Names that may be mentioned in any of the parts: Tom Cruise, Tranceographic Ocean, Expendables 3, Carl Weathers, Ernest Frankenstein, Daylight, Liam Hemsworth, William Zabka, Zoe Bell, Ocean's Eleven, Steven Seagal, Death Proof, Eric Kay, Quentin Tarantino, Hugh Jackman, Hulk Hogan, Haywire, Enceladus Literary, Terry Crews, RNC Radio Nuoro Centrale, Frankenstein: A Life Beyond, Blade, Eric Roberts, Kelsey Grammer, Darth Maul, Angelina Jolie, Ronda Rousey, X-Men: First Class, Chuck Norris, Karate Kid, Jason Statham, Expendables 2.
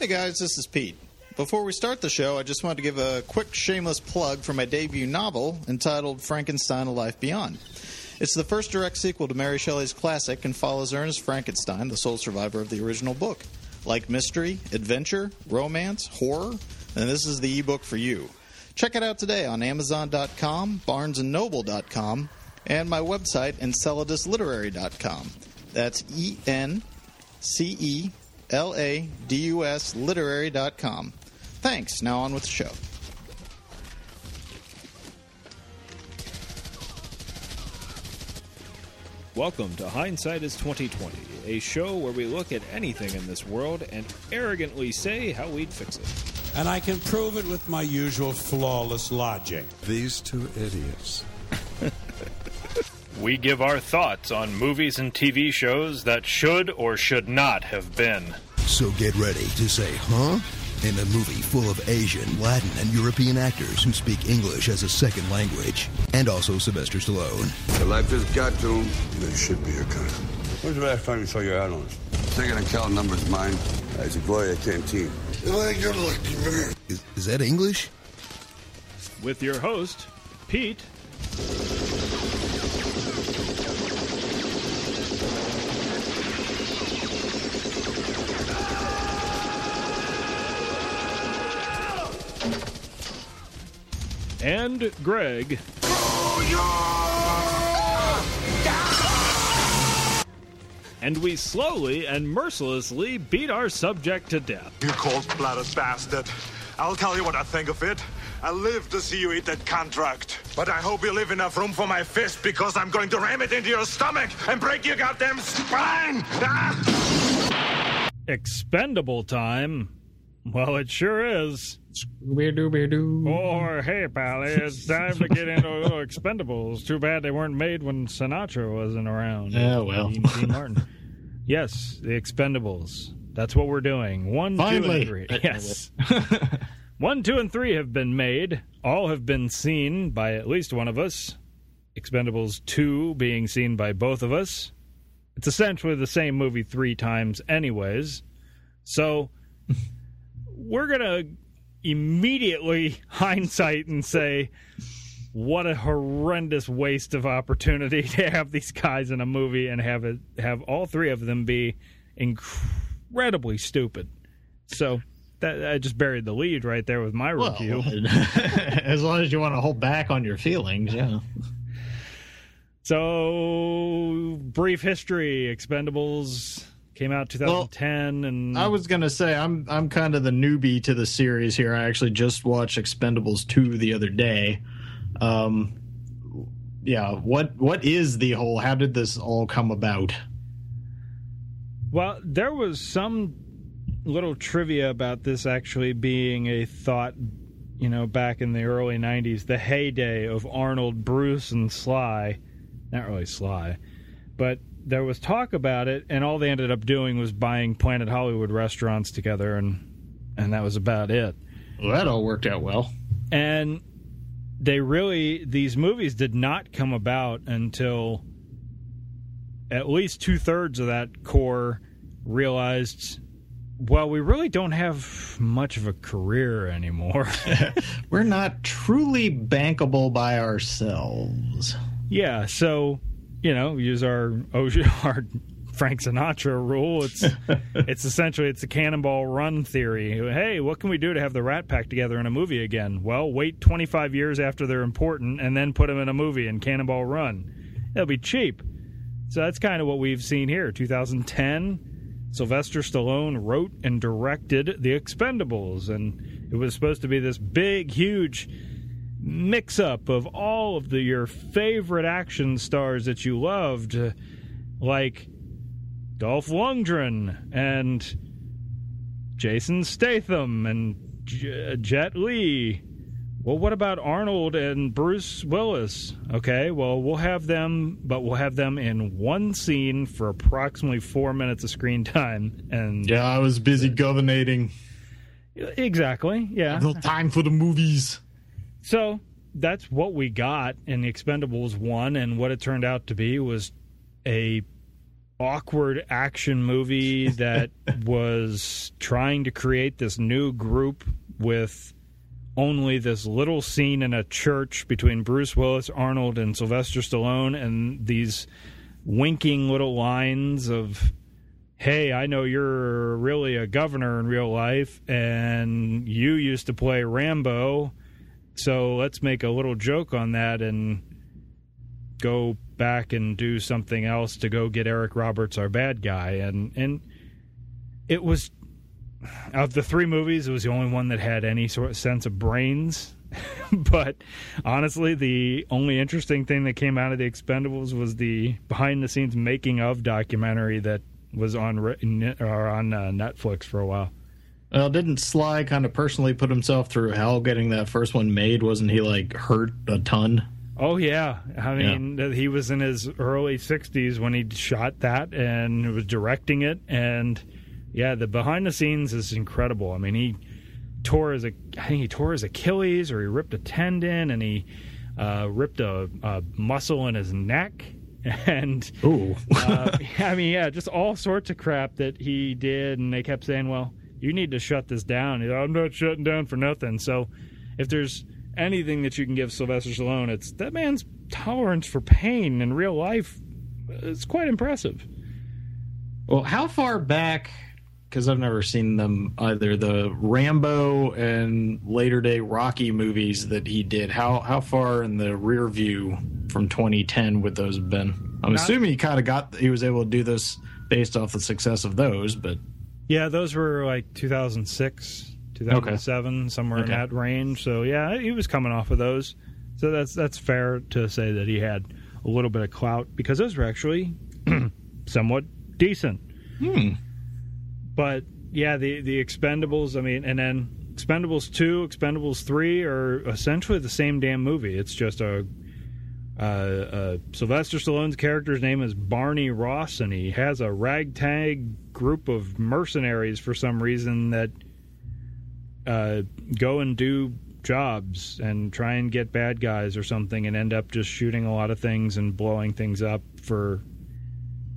Hey guys, this is Pete. Before we start the show, I just want to give a quick shameless plug for my debut novel entitled Frankenstein: A Life Beyond. It's the first direct sequel to Mary Shelley's classic and follows Ernest Frankenstein, the sole survivor of the original book. Like mystery, adventure, romance, horror, then this is the ebook for you. Check it out today on Amazon.com, BarnesandNoble.com, and my website, EnceladusLiterary.com. That's EnceladusLiterary.com. Thanks. Now on with the show. Welcome to Hindsight is 2020, a show where we look at anything in this world and arrogantly say how we'd fix it. And I can prove it with my usual flawless logic. These two idiots. We give our thoughts on movies and TV shows that should or should not have been. So get ready to say, huh? In a movie full of Asian, Latin, and European actors who speak English as a second language. And also Sylvester Stallone. The life has got to. There should be a cut. When's the last time you saw your analyst? Taking account numbers, mine. It's a Gloria Canteen. Is that English? With your host, Pete. And Greg. And we slowly and mercilessly beat our subject to death. You cold blooded bastard. I'll tell you what I think of it. I live to see you eat that contract. But I hope you leave enough room for my fist, because I'm going to ram it into your stomach and break your goddamn spine! Ah! Expendable time. Well, it sure is. Scooby-dooby-doo. Or, hey, pally, it's time to get into a little Expendables. Too bad they weren't made when Sinatra wasn't around. Yeah, well. Dean Martin. Yes, the Expendables. That's what we're doing. One, finally. 2, and 3. Yes. 1, 2, and 3 have been made. All have been seen by at least one of us. Expendables 2 being seen by both of us. It's essentially the same movie 3 times anyways. So, we're going to immediately hindsight and say, what a horrendous waste of opportunity to have these guys in a movie and have all 3 of them be incredibly stupid. So that I just buried the lead right there with my review. As long as you want to hold back on your feelings, yeah. So, brief history. Expendables came out 2010, and I was gonna say I'm kind of the newbie to the series here. I actually just watched Expendables 2 the other day. Yeah, what is the whole? How did this all come about? Well, there was some little trivia about this actually being a thought, you know, back in the early '90s, the heyday of Arnold, Bruce, and Sly. Not really Sly, but there was talk about it, and all they ended up doing was buying Planet Hollywood restaurants together, and that was about it. Well, that all worked out well. And they really, these movies did not come about until at least 2/3 of that core realized, well, we really don't have much of a career anymore. We're not truly bankable by ourselves. Yeah, so, you know, use our Frank Sinatra rule. It's essentially, it's the Cannonball Run theory. Hey, what can we do to have the Rat Pack together in a movie again? Well, wait 25 years after they're important and then put them in a movie in Cannonball Run. It'll be cheap. So that's kind of what we've seen here. 2010, Sylvester Stallone wrote and directed The Expendables, and it was supposed to be this big, huge mix-up of all of your favorite action stars that you loved, like Dolph Lundgren and Jason Statham and Jet Li. Well, what about Arnold and Bruce Willis? Okay, well, we'll have them, but we'll have them in one scene for approximately 4 minutes of screen time. And yeah, I was busy governating. Exactly, yeah. No time for the movies. So that's what we got in Expendables 1, and what it turned out to be was a awkward action movie that was trying to create this new group with only this little scene in a church between Bruce Willis, Arnold, and Sylvester Stallone, and these winking little lines of, hey, I know you're really a governor in real life, and you used to play Rambo, so let's make a little joke on that and go back and do something else to go get Eric Roberts, our bad guy. And it was, out of the three movies, it was the only one that had any sort of sense of brains. But honestly, the only interesting thing that came out of The Expendables was the behind-the-scenes making-of documentary that was on Netflix for a while. Well, didn't Sly kind of personally put himself through hell getting that first one made? Wasn't he, like, hurt a ton? Oh, yeah. I mean, yeah. He was in his early 60s when he shot that and was directing it. And, yeah, the behind-the-scenes is incredible. I mean, he tore his Achilles, or he ripped a tendon, and he ripped a muscle in his neck. And I mean, yeah, just all sorts of crap that he did, and they kept saying, well, you need to shut this down. He's like, I'm not shutting down for nothing. So if there's anything that you can give Sylvester Stallone, it's that man's tolerance for pain in real life is quite impressive. Well, how far back, because I've never seen them either, the Rambo and later day Rocky movies that he did, how far in the rear view from 2010 would those have been? I'm assuming he was able to do this based off the success of those, but yeah, those were like 2006, 2007, somewhere in that range. So yeah, he was coming off of those. So that's fair to say that he had a little bit of clout because those were actually somewhat decent. But yeah, the Expendables, I mean, and then Expendables 2, Expendables 3 are essentially the same damn movie. It's just Sylvester Stallone's character's name is Barney Ross, and he has a ragtag group of mercenaries for some reason that go and do jobs and try and get bad guys or something and end up just shooting a lot of things and blowing things up for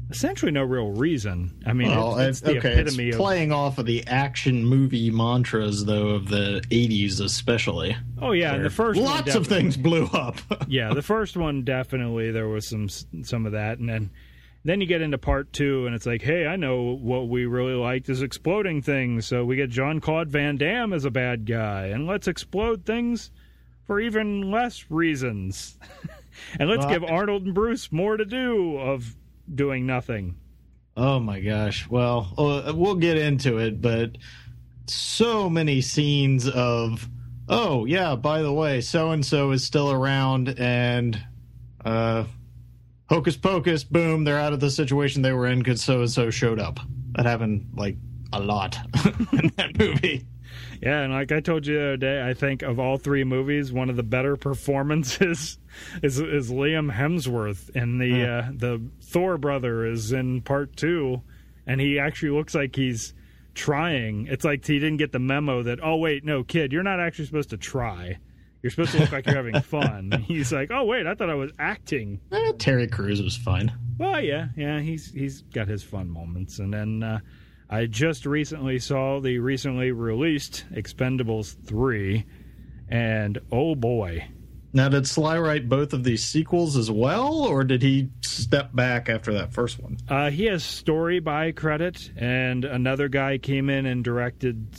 essentially no real reason. I mean, epitome it's playing off of the action movie mantras, though, of the 80s especially. Oh, yeah, and the first lots of things blew up. Yeah, the first one definitely there was some of that, and then you get into part two, and it's like, hey, I know what we really liked is exploding things, so we get Jean-Claude Van Damme as a bad guy, and let's explode things for even less reasons. And let's give Arnold and Bruce more to do of doing nothing. Oh my gosh. Well, we'll get into it, but so many scenes of, oh yeah, by the way, so-and-so is still around, and hocus pocus, boom, they're out of the situation they were in because so-and-so showed up. That happened like a lot in that movie. Yeah, and like I told you the other day, I think of all three movies, one of the better performances is Liam Hemsworth, and the Thor brother is in part two, and he actually looks like he's trying. It's like he didn't get the memo that, oh, wait, no, kid, you're not actually supposed to try. You're supposed to look like you're having fun. And he's like, oh, wait, I thought I was acting. Terry Crews was fine. Well, yeah, he's got his fun moments, and then I just recently saw the recently released Expendables 3, and oh boy. Now, did Sly write both of these sequels as well, or did he step back after that first one? He has story by credit, and another guy came in and directed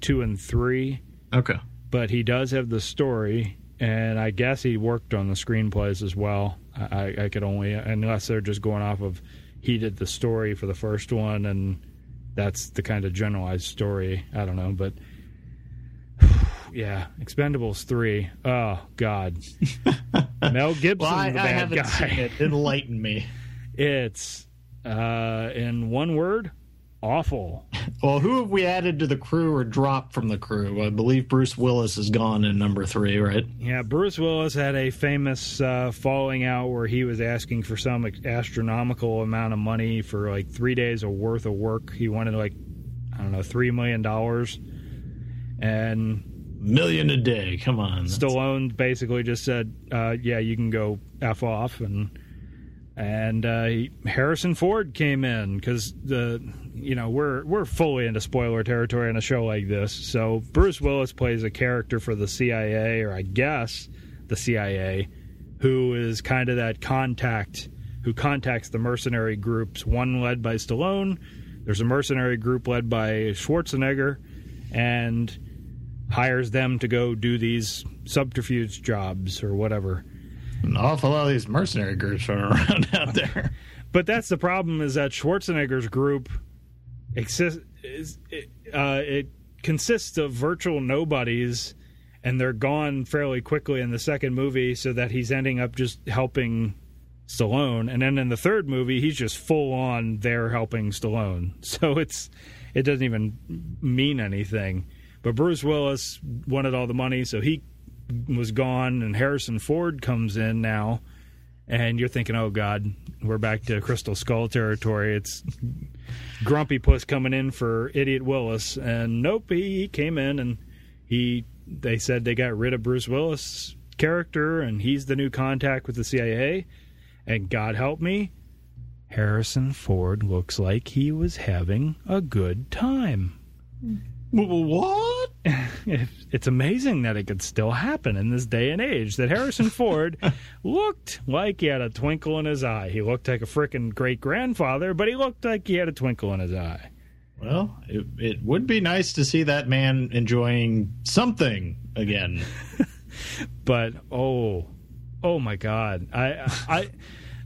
2 and 3. Okay. But he does have the story, and I guess he worked on the screenplays as well. I could only, unless they're just going off of he did the story for the first one, and that's the kind of generalized story. I don't know, but yeah, Expendables 3. Oh, God. Mel Gibson is the bad guy. I haven't seen it. Enlighten me. It's, in one word, awful. Well, who have we added to the crew or dropped from the crew? I believe Bruce Willis is gone in number 3, right? Yeah, Bruce Willis had a famous falling out where he was asking for some astronomical amount of money for like 3 days of worth of work. He wanted like, I don't know, $3 million. And million a day, come on. Stallone basically just said, yeah, you can go F off. And And Harrison Ford came in because we're fully into spoiler territory on a show like this. So Bruce Willis plays a character for the CIA, or I guess the CIA, who is kind of that contact who contacts the mercenary groups. One led by Stallone. There's a mercenary group led by Schwarzenegger, and hires them to go do these subterfuge jobs or whatever. An awful lot of these mercenary groups are around out there. But that's the problem, is that Schwarzenegger's group it consists of virtual nobodies, and they're gone fairly quickly in the second movie, so that he's ending up just helping Stallone. And then in the third movie, he's just full-on there helping Stallone. So it doesn't even mean anything. But Bruce Willis wanted all the money, so he was gone, and Harrison Ford comes in now, and you're thinking, oh God, we're back to Crystal Skull territory. It's Grumpy Puss coming in for Idiot Willis. And nope, he came in, and they said they got rid of Bruce Willis' character, and he's the new contact with the CIA. And God help me, Harrison Ford looks like he was having a good time. What? It's amazing that it could still happen in this day and age, that Harrison Ford looked like he had a twinkle in his eye. He looked like a frickin' great-grandfather, but he looked like he had a twinkle in his eye. Well, it would be nice to see that man enjoying something again. But, oh my God.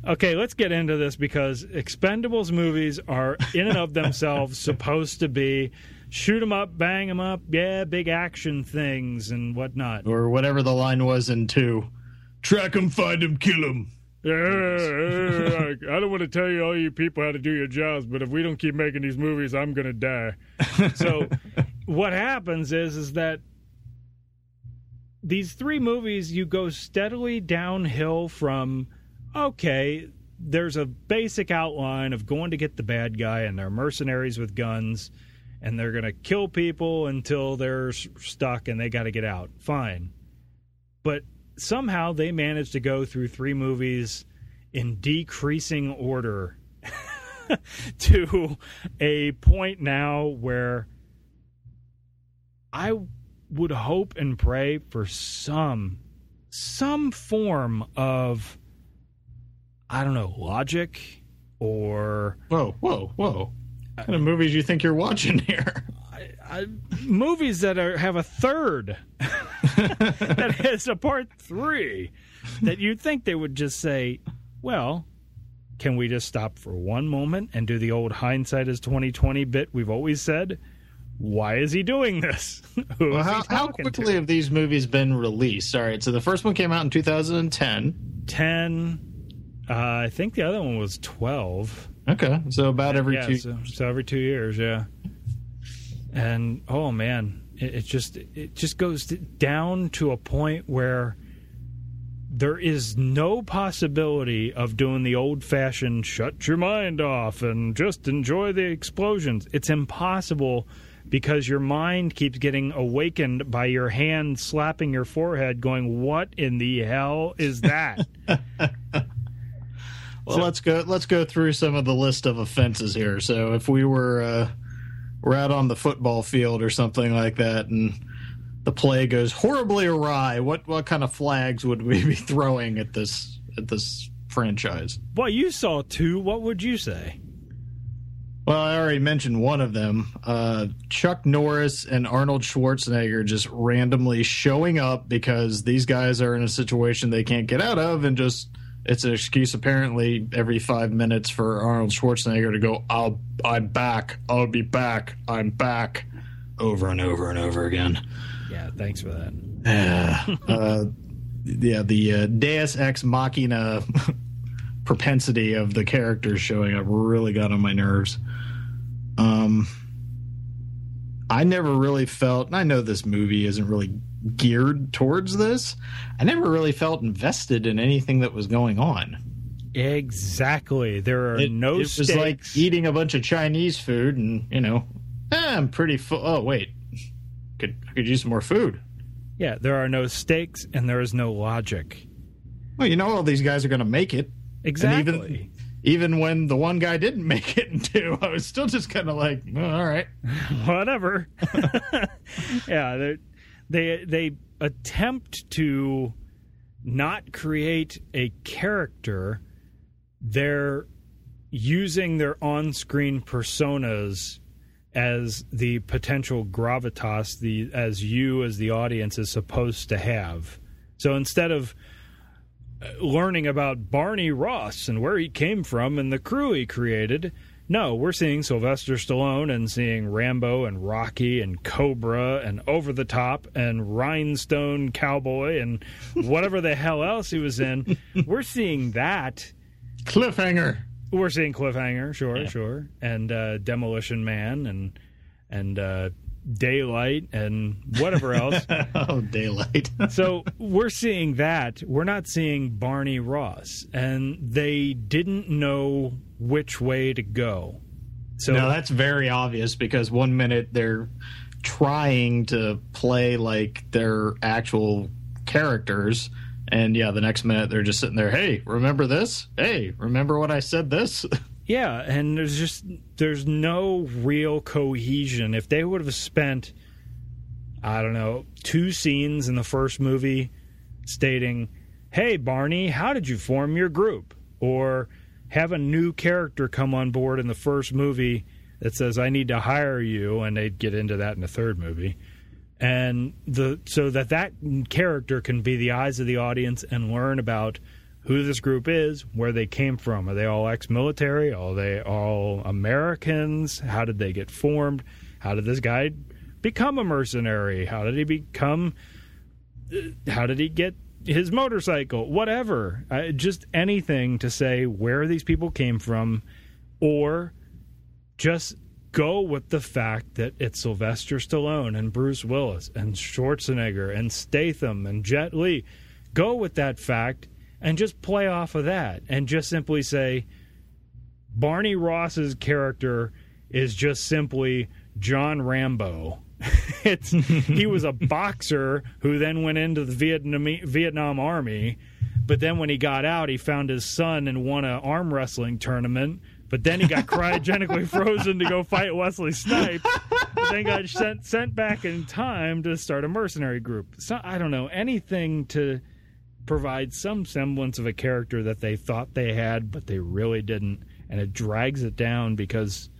Okay, let's get into this, because Expendables movies are, in and of themselves, supposed to be shoot 'em up, bang 'em up, yeah, big action things and whatnot. Or whatever the line was in 2. Track 'em, find 'em, kill 'em. I don't want to tell you all you people how to do your jobs, but if we don't keep making these movies, I'm going to die. So what happens is that these three movies, you go steadily downhill from, okay, there's a basic outline of going to get the bad guy, and they're mercenaries with guns, and they're going to kill people until they're stuck and they got to get out. Fine. But somehow they managed to go through three movies in decreasing order to a point now where I would hope and pray for some form of, I don't know, logic or... Whoa. What kind of movies you think you're watching here? Movies that have a third, that has a part 3, that you'd think they would just say, well, can we just stop for one moment and do the old Hindsight is 2020 bit we've always said? Why is he doing this? Well, how quickly have these movies been released? All right, so the first one came out in 2010. I think the other one was 12. Okay, so about every 2 years. So every 2 years, yeah. And, oh, man, it just goes down to a point where there is no possibility of doing the old-fashioned shut your mind off and just enjoy the explosions. It's impossible, because your mind keeps getting awakened by your hand slapping your forehead going, what in the hell is that? Well, so, let's go through some of the list of offenses here. So if we were out on the football field or something like that, and the play goes horribly awry, what kind of flags would we be throwing at this franchise? Well, you saw 2. What would you say? Well, I already mentioned one of them. Chuck Norris and Arnold Schwarzenegger just randomly showing up because these guys are in a situation they can't get out of, and just... It's an excuse, apparently, every 5 minutes for Arnold Schwarzenegger to go, I'm back, I'll be back, I'm back, over and over and over again. Yeah, thanks for that. The Deus Ex Machina propensity of the characters showing up really got on my nerves. I never really felt, and I know this movie isn't really geared towards this, I never really felt invested in anything that was going on. Exactly. There are no stakes. It was like eating a bunch of Chinese food and, I'm pretty full. Oh, wait. I could use some more food. Yeah, there are no stakes and there is no logic. Well, all these guys are going to make it. Exactly. And even when the one guy didn't make it in two, I was still just kind of like, oh, all right. Whatever. Yeah, they attempt to not create a character. They're using their on-screen personas as the potential gravitas as you as the audience is supposed to have. So instead of learning about Barney Ross and where he came from and the crew he created, no, we're seeing Sylvester Stallone and seeing Rambo and Rocky and Cobra and Over the Top and Rhinestone Cowboy and whatever the hell else he was in. We're seeing that. Cliffhanger. We're seeing Cliffhanger, sure, and Demolition Man and Daylight and whatever else. Oh, Daylight. So we're seeing that. We're not seeing Barney Ross, and they didn't know which way to go. So no, that's very obvious, because one minute they're trying to play like they're actual characters, and yeah, the next minute they're just sitting there, hey, remember this? Hey, remember when I said this? Yeah, and there's no real cohesion. If they would have spent, I don't know, two scenes in the first movie stating, hey, Barney, how did you form your group? Or have a new character come on board in the first movie that says, I need to hire you, and they'd get into that in the third movie. And so that character can be the eyes of the audience and learn about who this group is, where they came from. Are they all ex-military? Are they all Americans? How did they get formed? How did this guy become a mercenary? How did he get his motorcycle? Whatever. Just anything to say where these people came from, or just go with the fact that it's Sylvester Stallone and Bruce Willis and Schwarzenegger and Statham and Jet Li. Go with that fact and just play off of that, and just simply say Barney Ross's character is just simply John Rambo. He was a boxer who then went into the Vietnam Army, but then when he got out, he found his son and won an arm wrestling tournament. But then he got cryogenically frozen to go fight Wesley Snipes. Then got sent back in time to start a mercenary group. So, I don't know, anything to provide some semblance of a character that they thought they had, but they really didn't. And it drags it down, because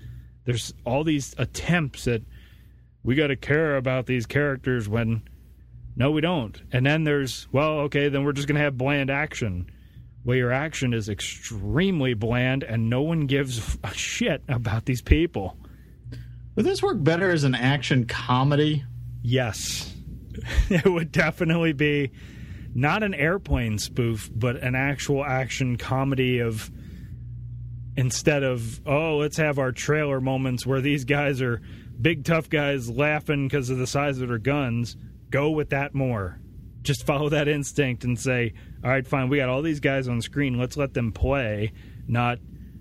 there's all these attempts at, we got to care about these characters, when, no, we don't. And then there's, well, okay, then we're just going to have bland action. Well, your action is extremely bland, and no one gives a shit about these people. Would this work better as an action comedy? Yes. It would definitely be not an airplane spoof, but an actual action comedy of, instead of, oh, let's have our trailer moments where these guys are big, tough guys laughing because of the size of their guns, go with that more. Just follow that instinct and say, all right, fine, we got all these guys on screen, let's let them play, not,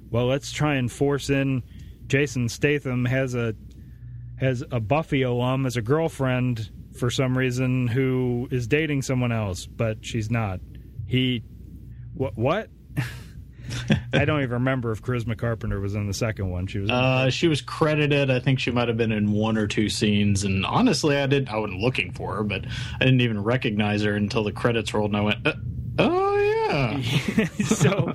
well, let's try and force in Jason Statham has a Buffy alum as a girlfriend for some reason who is dating someone else, but she's not. What? I don't even remember if Charisma Carpenter was in the second one. She was credited. I think she might have been in one or two scenes. And honestly, I wasn't looking for her, but I didn't even recognize her until the credits rolled, and I went, oh, yeah. So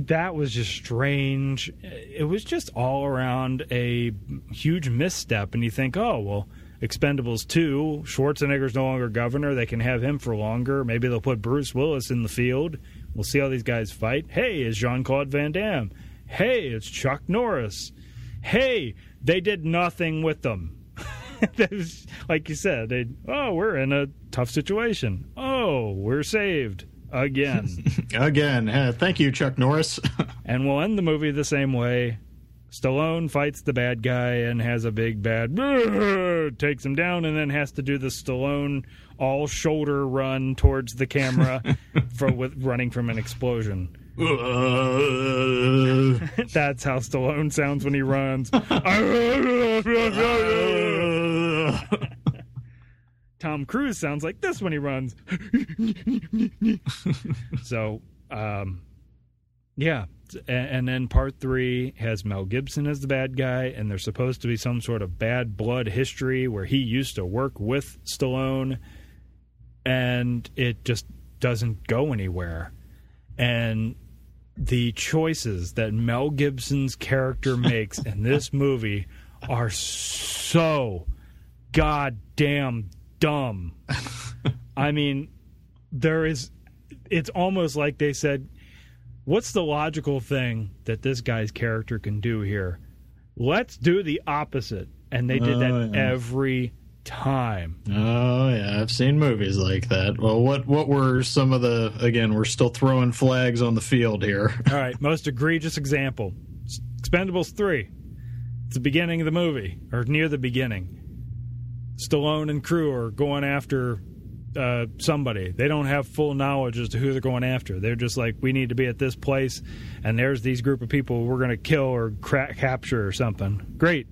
that was just strange. It was just all around a huge misstep. And you think, oh, well, Expendables 2, Schwarzenegger's no longer governor. They can have him for longer. Maybe they'll put Bruce Willis in the field. We'll see how these guys fight. Hey, it's Jean-Claude Van Damme. Hey, it's Chuck Norris. Hey, they did nothing with them. Like you said, we're in a tough situation. Oh, we're saved. Again. Again. Thank you, Chuck Norris. And we'll end the movie the same way. Stallone fights the bad guy and has a big bad, takes him down, and then has to do the Stallone all-shoulder run towards the camera running from an explosion. That's how Stallone sounds when he runs. Tom Cruise sounds like this when he runs. So, Yeah. And then part three has Mel Gibson as the bad guy, and there's supposed to be some sort of bad blood history where he used to work with Stallone, and it just doesn't go anywhere. And the choices that Mel Gibson's character makes in this movie are so goddamn dumb. I mean, it's almost like they said, what's the logical thing that this guy's character can do here? Let's do the opposite. And they did that every time. Oh, yeah. I've seen movies like that. Well, what were some of the... Again, we're still throwing flags on the field here. All right. Most egregious example. Expendables 3. It's the beginning of the movie, or near the beginning. Stallone and crew are going after... somebody. They don't have full knowledge as to who they're going after. They're just like, we need to be at this place, and there's these group of people we're going to kill or capture or something. Great.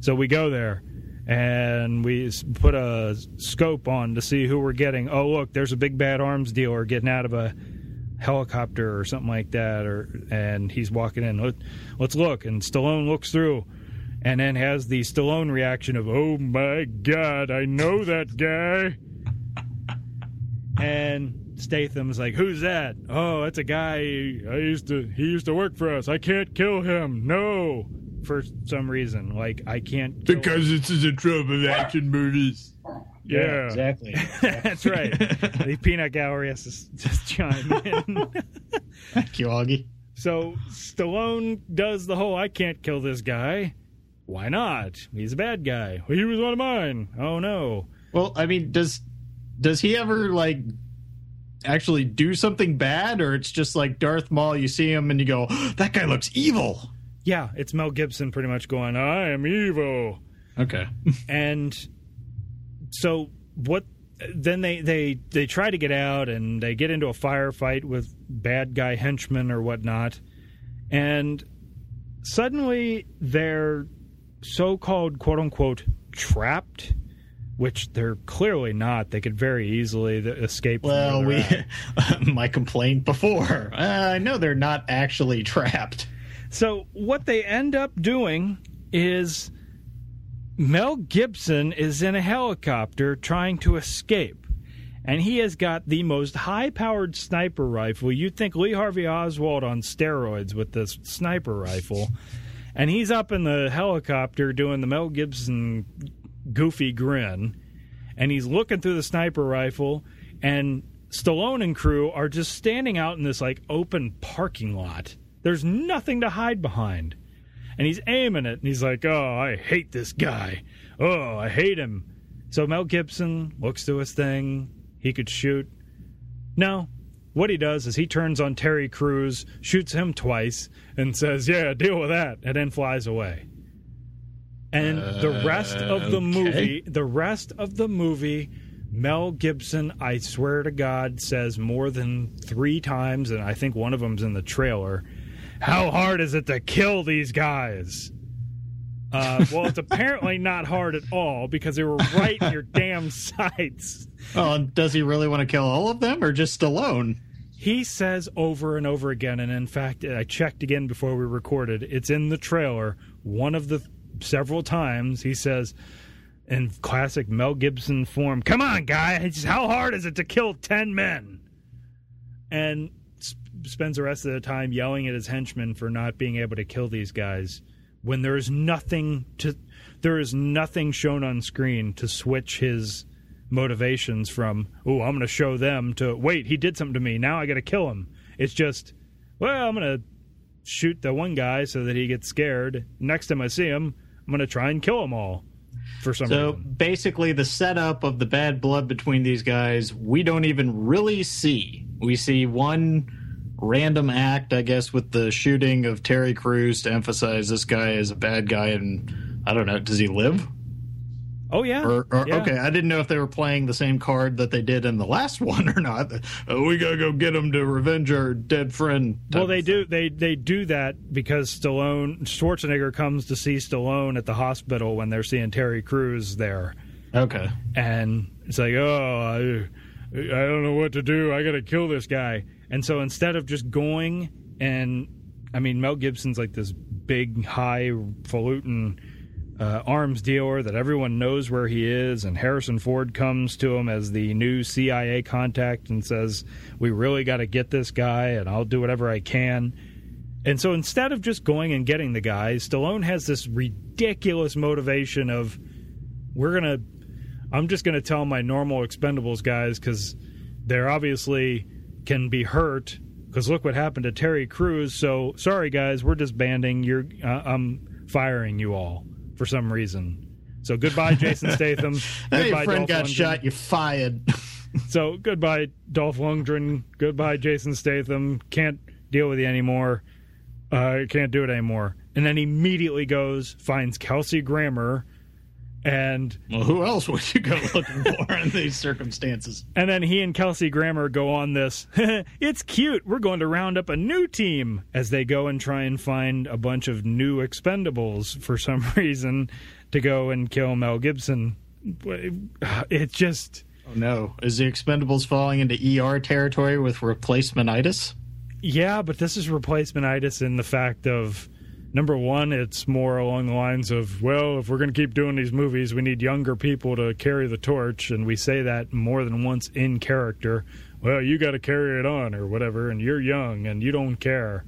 So we go there, and we put a scope on to see who we're getting. Oh, look, there's a big bad arms dealer getting out of a helicopter or something like that, and he's walking in. Let's look. And Stallone looks through, and then has the Stallone reaction of, oh, my God, I know that guy. And Statham's like, who's that? Oh, that's a guy he used to work for us. I can't kill him. No. For some reason. Like, I can't kill him. This is a trope of action movies. Yeah. Exactly. That's right. The peanut gallery has to just chime in. Thank you, Augie. So Stallone does the whole, I can't kill this guy. Why not? He's a bad guy. Well, he was one of mine. Oh, no. Well, I mean, Does he ever, like, actually do something bad? Or it's just like Darth Maul, you see him and you go, oh, that guy looks evil. Yeah, it's Mel Gibson pretty much going, I am evil. Okay. And so what? Then they try to get out, and they get into a firefight with bad guy henchmen or whatnot. And suddenly they're so-called, quote-unquote, trapped, which they're clearly not. They could very easily escape. Well, my complaint before. I know they're not actually trapped. So what they end up doing is Mel Gibson is in a helicopter trying to escape, and he has got the most high-powered sniper rifle. You'd think Lee Harvey Oswald on steroids with this sniper rifle, and he's up in the helicopter doing the Mel Gibson goofy grin, and he's looking through the sniper rifle, and Stallone and crew are just standing out in this, like, open parking lot. There's nothing to hide behind. And he's aiming it, and he's like, oh, I hate this guy. Oh, I hate him. So Mel Gibson looks through his thing. He could shoot. No. What he does is he turns on Terry Crews, shoots him twice, and says, yeah, deal with that, and then flies away. And the rest of the movie, Mel Gibson, I swear to God, says more than 3 times, and I think one of them's in the trailer, how hard is it to kill these guys? Well, it's apparently not hard at all, because they were right in your damn sights. Well, and does he really want to kill all of them, or just Stallone? He says over and over again, and in fact, I checked again before we recorded, it's in the trailer, one of the... several times he says in classic Mel Gibson form, come on, guys, how hard is it to kill 10 men? And spends the rest of the time yelling at his henchmen for not being able to kill these guys when there is nothing shown on screen to switch his motivations from, oh, I'm going to show them, to, wait, he did something to me, now I got to kill him. It's just, well, I'm going to shoot the one guy so that he gets scared. Next time I see him, I'm going to try and kill them all for some reason. So basically the setup of the bad blood between these guys, we don't even really see. We see one random act, I guess, with the shooting of Terry Crews to emphasize this guy is a bad guy, and I don't know, does he live? Oh, yeah. Or, yeah. Okay, I didn't know if they were playing the same card that they did in the last one or not. We got to go get him to revenge our dead friend. Well, they do thing. They do that because Schwarzenegger comes to see Stallone at the hospital when they're seeing Terry Crews there. Okay. And it's like, oh, I don't know what to do. I got to kill this guy. And so instead of just going And, I mean, Mel Gibson's like this big, highfalutin arms dealer that everyone knows where he is, and Harrison Ford comes to him as the new CIA contact and says, we really got to get this guy, and I'll do whatever I can. And so instead of just going and getting the guy, Stallone has this ridiculous motivation of, I'm just going to tell my normal Expendables guys because they're obviously can be hurt because look what happened to Terry Crews. So, sorry, guys, we're disbanding. I'm firing you all for some reason. So, goodbye, Jason Statham. Hey, your friend got shot. You're fired. So, goodbye, Dolph Lundgren. Goodbye, Jason Statham. Can't deal with you anymore. Can't do it anymore. And then immediately goes, finds Kelsey Grammer. And well, who else would you go looking for in these circumstances? And then he and Kelsey Grammer go on this, it's cute, we're going to round up a new team, as they go and try and find a bunch of new Expendables for some reason to go and kill Mel Gibson. It just... Oh, no. Is the Expendables falling into ER territory with replacementitis? Yeah, but this is replacementitis in the fact of... Number one, it's more along the lines of, well, if we're going to keep doing these movies, we need younger people to carry the torch, and we say that more than once in character. Well, you got to carry it on or whatever, and you're young, and you don't care.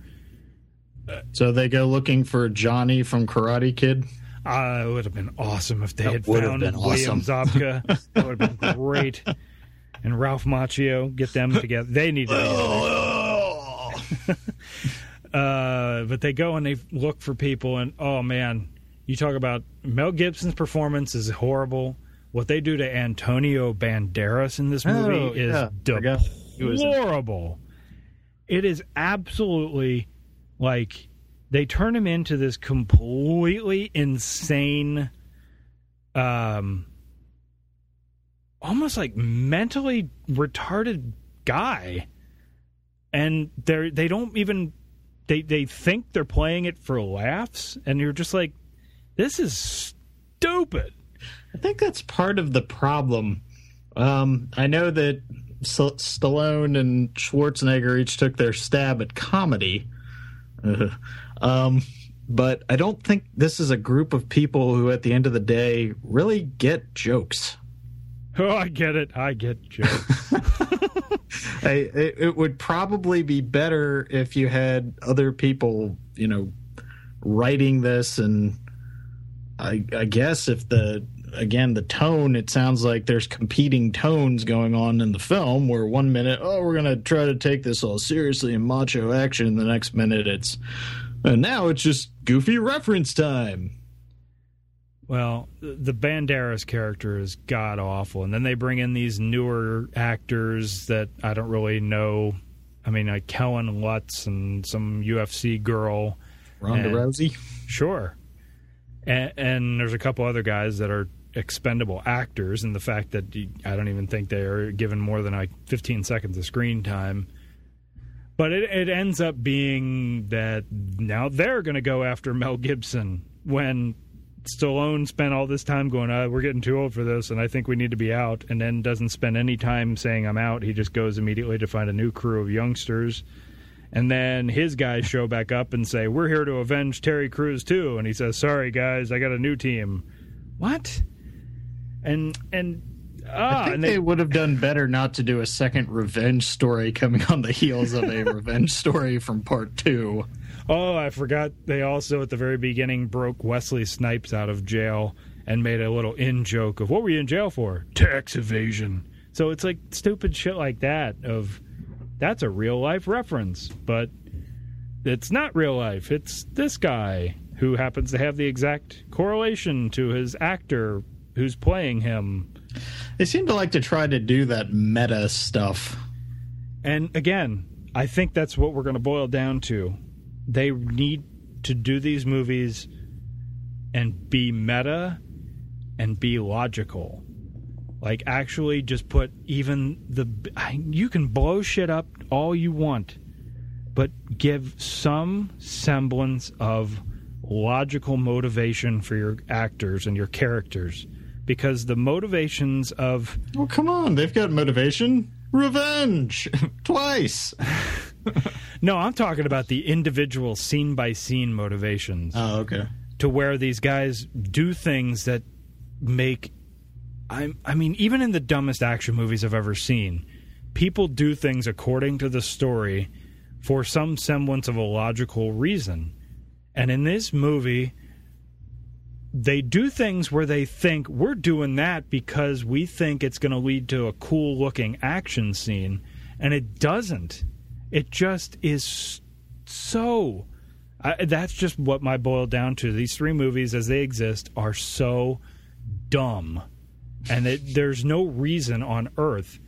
So they go looking for Johnny from Karate Kid? It would have been awesome if they had found William Zabka. That would have been great. And Ralph Macchio, get them together. They need to be together. But they go and they look for people, and oh man, you talk about Mel Gibson's performance is horrible. What they do to Antonio Banderas in this movie is deplorable. It is absolutely like they turn him into this completely insane, almost like mentally retarded guy, and they don't even. They think they're playing it for laughs, and you're just like, this is stupid. I think that's part of the problem. I know that Stallone and Schwarzenegger each took their stab at comedy, but I don't think this is a group of people who, at the end of the day, really get jokes. Oh, I get it. I get jokes. It would probably be better if you had other people, you know, writing this. And I guess if the tone, it sounds like there's competing tones going on in the film where 1 minute, oh, we're going to try to take this all seriously and macho action. The next minute it's, and now it's just goofy reference time. Well, the Banderas character is god-awful, and then they bring in these newer actors that I don't really know. I mean, like Kellen Lutz and some UFC girl. Ronda Rousey? Sure. And there's a couple other guys that are expendable actors, and the fact that I don't even think they are given more than like 15 seconds of screen time. But it ends up being that now they're going to go after Mel Gibson when... Stallone spent all this time going, we're getting too old for this, and I think we need to be out, and then doesn't spend any time saying I'm out. He just goes immediately to find a new crew of youngsters. And then his guys show back up and say, we're here to avenge Terry Crews, too. And he says, sorry, guys, I got a new team. What? I think they would have done better not to do a second revenge story coming on the heels of a revenge story from part two. Oh, I forgot they also at the very beginning broke Wesley Snipes out of jail and made a little in-joke of, what were you in jail for? Tax evasion. So it's like stupid shit like that of, that's a real-life reference, but it's not real life. It's this guy who happens to have the exact correlation to his actor who's playing him. They seem to like to try to do that meta stuff. And again, I think that's what we're going to boil down to. They need to do these movies and be meta and be logical. Like, actually just put even the... You can blow shit up all you want, but give some semblance of logical motivation for your actors and your characters. Because the motivations of... Oh, come on. They've got motivation. Revenge. Twice. No, I'm talking about the individual scene-by-scene motivations. Oh, okay. To where these guys do things that make... I mean, even in the dumbest action movies I've ever seen, people do things according to the story for some semblance of a logical reason. And in this movie, they do things where they think, we're doing that because we think it's going to lead to a cool-looking action scene, and it doesn't. It just is so... that's just what my boiled down to. These three movies, as they exist, are so dumb. And there's no reason on earth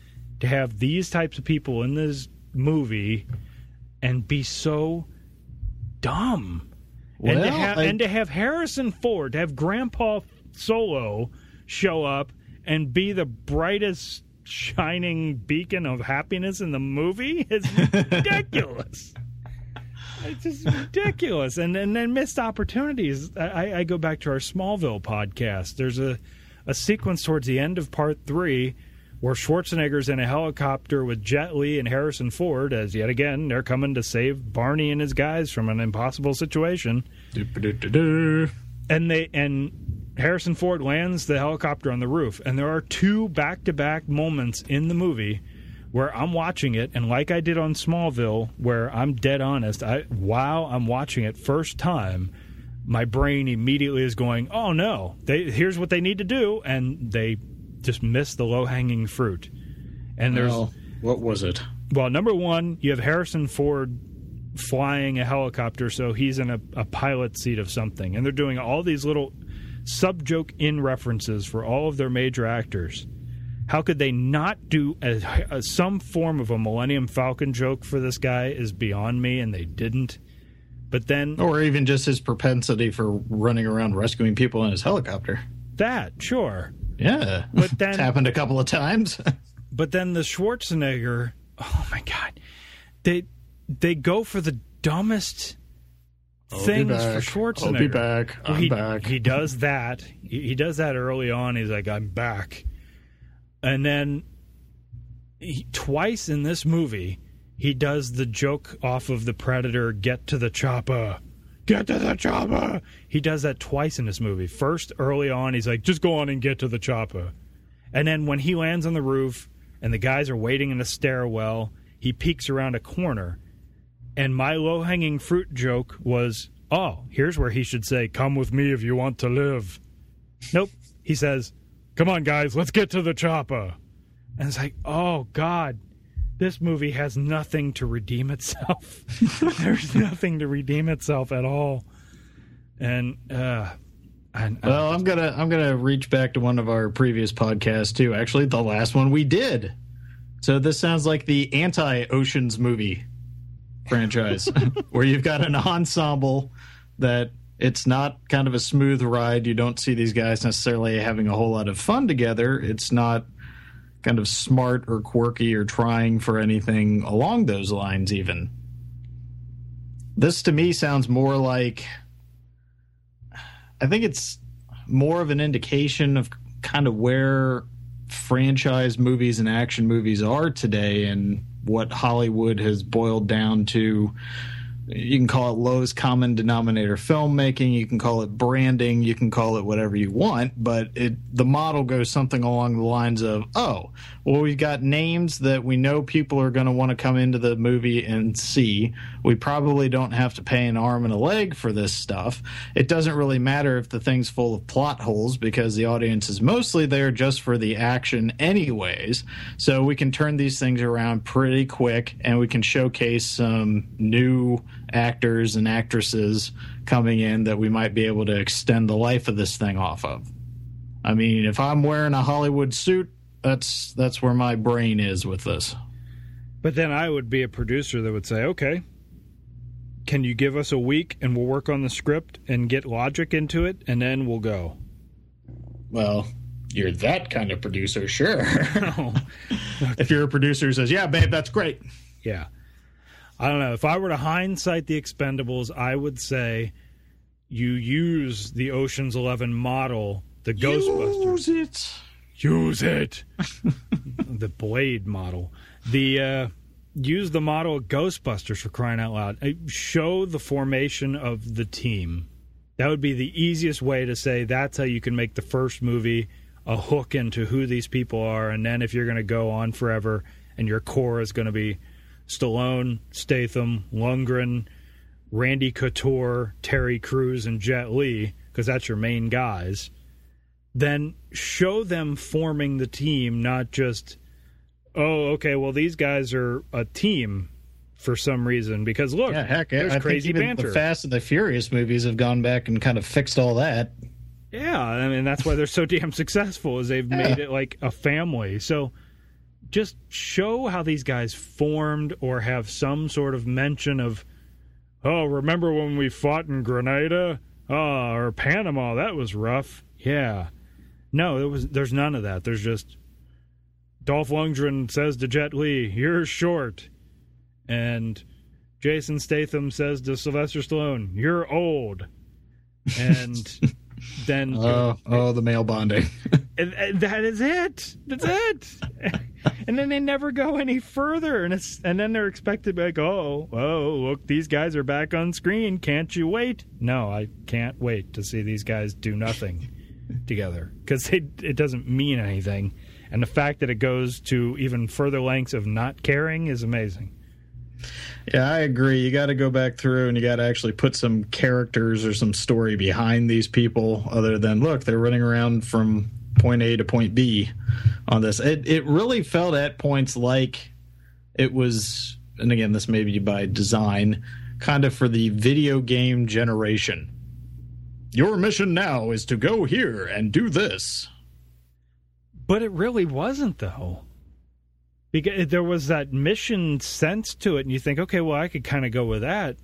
to have these types of people in this movie and be so dumb. Well, and to have Harrison Ford, to have Grandpa Solo show up and be the brightest shining beacon of happiness in the movie is ridiculous. It's just ridiculous. And then missed opportunities. I go back to our Smallville podcast. There's a sequence towards the end of part 3 where Schwarzenegger's in a helicopter with Jet Li and Harrison Ford, as yet again they're coming to save Barney and his guys from an impossible situation. And Harrison Ford lands the helicopter on the roof, and there are two back-to-back moments in the movie where I'm watching it, and like I did on Smallville, where I'm dead honest, while I'm watching it first time, my brain immediately is going, oh no, here's what they need to do, and they just miss the low-hanging fruit. And there's... Well, what was it? Well, number one, you have Harrison Ford flying a helicopter, so he's in a pilot seat of something, and they're doing all these little sub-joke in references for all of their major actors. How could they not do some form of a Millennium Falcon joke for this guy is beyond me, and they didn't. But then... Or even just his propensity for running around rescuing people in his helicopter. That, sure. Yeah. But then, it's happened a couple of times. But then the Schwarzenegger... Oh, my God. They go for the dumbest... things for Schwarzenegger. I'll be back. I'm back. He does that. He does that early on. He's like, I'm back. And then twice in this movie, he does the joke off of the Predator, get to the chopper. Get to the chopper. He does that twice in this movie. First, early on, he's like, just go on and get to the chopper. And then when he lands on the roof and the guys are waiting in the stairwell, he peeks around a corner. And my low-hanging fruit joke was, oh, here's where he should say, come with me if you want to live. Nope. He says, come on, guys, let's get to the chopper. And it's like, oh, God, this movie has nothing to redeem itself. There's nothing to redeem itself at all. And, well, I'm gonna reach back to one of our previous podcasts, too. Actually, the last one we did. So this sounds like the anti-Oceans movie franchise where you've got an ensemble that it's not kind of a smooth ride. You don't see these guys necessarily having a whole lot of fun together. It's not kind of smart or quirky or trying for anything along those lines even. This to me sounds more like, I think it's more of an indication of kind of where franchise movies and action movies are today and what Hollywood has boiled down to. You can call it lowest common denominator filmmaking, you can call it branding, you can call it whatever you want, but the model goes something along the lines of, oh, well, we've got names that we know people are going to want to come into the movie and see. We probably don't have to pay an arm and a leg for this stuff. It doesn't really matter if the thing's full of plot holes because the audience is mostly there just for the action anyways. So we can turn these things around pretty quick and we can showcase some new actors and actresses coming in that we might be able to extend the life of this thing off of. I mean, if I'm wearing a Hollywood suit, that's where my brain is with this. But then I would be a producer that would say, okay, can you give us a week and we'll work on the script and get logic into it and then we'll go. Well, you're that kind of producer, sure. Oh, okay. If you're a producer who says, yeah, babe, that's great. Yeah. I don't know. If I were to hindsight the Expendables, I would say you use the Ocean's 11 model, the Ghostbusters. Use it. The Blade model. The use the model of Ghostbusters, for crying out loud. Show the formation of the team. That would be the easiest way to say that's how you can make the first movie a hook into who these people are. And then if you're going to go on forever and your core is going to be Stallone, Statham, Lundgren, Randy Couture, Terry Crews, and Jet Li, because that's your main guys, then show them forming the team, not just, oh, okay, well, these guys are a team for some reason, because, look, yeah, heck, there's crazy banter. The Fast and the Furious movies have gone back and kind of fixed all that. Yeah, I mean, that's why they're so damn successful, is they've made it like a family. So just show how these guys formed, or have some sort of mention of, oh, remember when we fought in Grenada? Oh, or Panama, that was rough. Yeah. No, there's none of that. There's just Dolph Lundgren says to Jet Li, you're short. And Jason Statham says to Sylvester Stallone, you're old. And then... the male bonding. And that is it. That's it. And then they never go any further. And then they're expected to be like, oh, look, these guys are back on screen. Can't you wait? No, I can't wait to see these guys do nothing together, because it doesn't mean anything. And the fact that it goes to even further lengths of not caring is amazing. Yeah, I agree. You got to go back through and you got to actually put some characters or some story behind these people, other than, look, they're running around from point A to point B on this. It really felt at points like it was, and again, this may be by design, kind of for the video game generation. Your mission now is to go here and do this. But it really wasn't, though. Because there was that mission sense to it, and you think, okay, well, I could kind of go with that.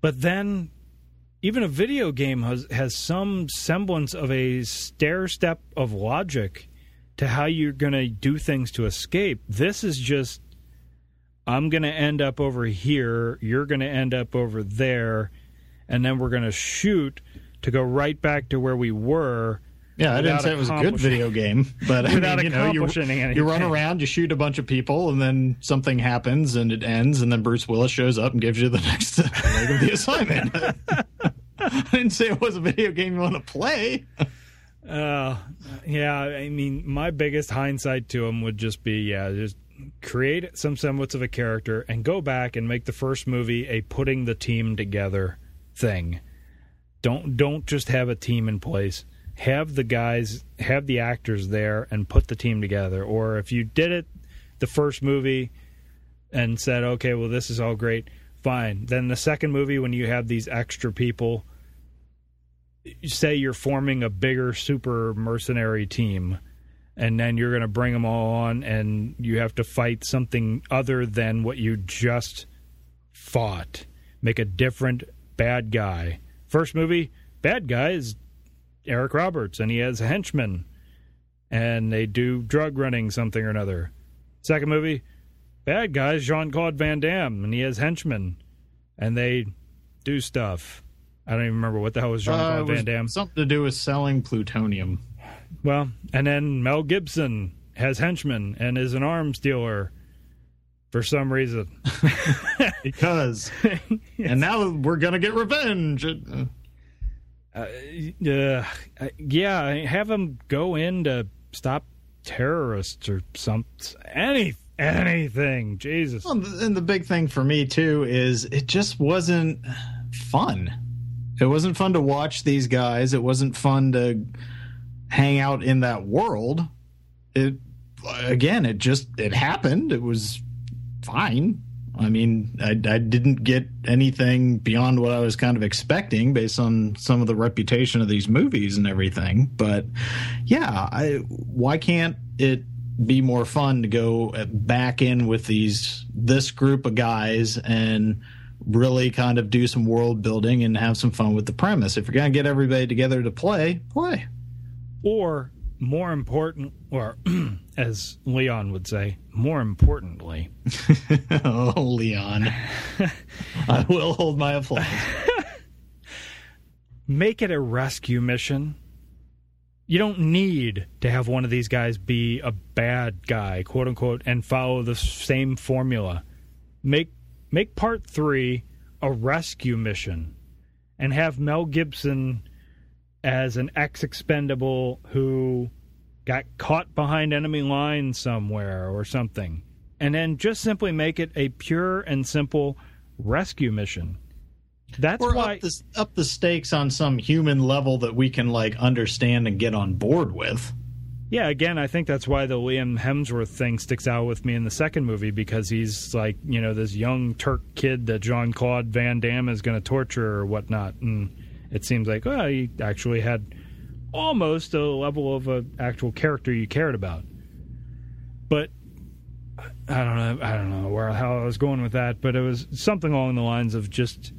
But then even a video game has some semblance of a stair-step of logic to how you're going to do things to escape. This is just, I'm going to end up over here, you're going to end up over there, and then we're going to shoot to go right back to where we were. Yeah, I didn't say it was a good video game, but without accomplishing anything. You run around, you shoot a bunch of people, and then something happens, and it ends, and then Bruce Willis shows up and gives you the next leg of the assignment. I didn't say it was a video game you want to play. Yeah, I mean, my biggest hindsight to him would just be, just create some semblance of a character and go back and make the first movie a putting the team together thing. Don't just have a team in place. Have the actors there and put the team together. Or if you did it the first movie and said, okay, well, this is all great, fine. Then the second movie, when you have these extra people, say you're forming a bigger super mercenary team, and then you're going to bring them all on and you have to fight something other than what you just fought. Make a different bad guy. First movie, bad guy is Eric Roberts, and he has henchmen, and they do drug running something or another. Second movie, bad guys, Jean-Claude Van Damme, and he has henchmen, and they do stuff. I don't even remember what the hell was Jean-Claude Van Damme. Something to do with selling plutonium. Well, and then Mel Gibson has henchmen and is an arms dealer for some reason. Because. Yes. And now we're going to get revenge. Have them go in to stop terrorists or something. Anything, Jesus. Well, and the big thing for me, too, is it just wasn't fun. It wasn't fun to watch these guys. It wasn't fun to hang out in that world. It happened. It was fine. I mean, I didn't get anything beyond what I was kind of expecting based on some of the reputation of these movies and everything. But, yeah, why can't it be more fun to go back in with this group of guys and really kind of do some world building and have some fun with the premise? If you're going to get everybody together to play. Or, more important, or as Leon would say, more importantly. Oh, Leon. I will hold my applause. Make it a rescue mission. You don't need to have one of these guys be a bad guy, quote unquote, and follow the same formula. make part 3 a rescue mission and have Mel Gibson as an ex-expendable who got caught behind enemy lines somewhere or something, and then just simply make it a pure and simple rescue mission. That's or why up the stakes on some human level that we can like understand and get on board with. Yeah, again, I think that's why the Liam Hemsworth thing sticks out with me in the second movie, because he's like, you know, this young Turk kid that Jean-Claude Van Damme is going to torture or whatnot, and it seems like, well, he actually had almost a level of an actual character you cared about. But I don't know where how I was going with that, but it was something along the lines of just,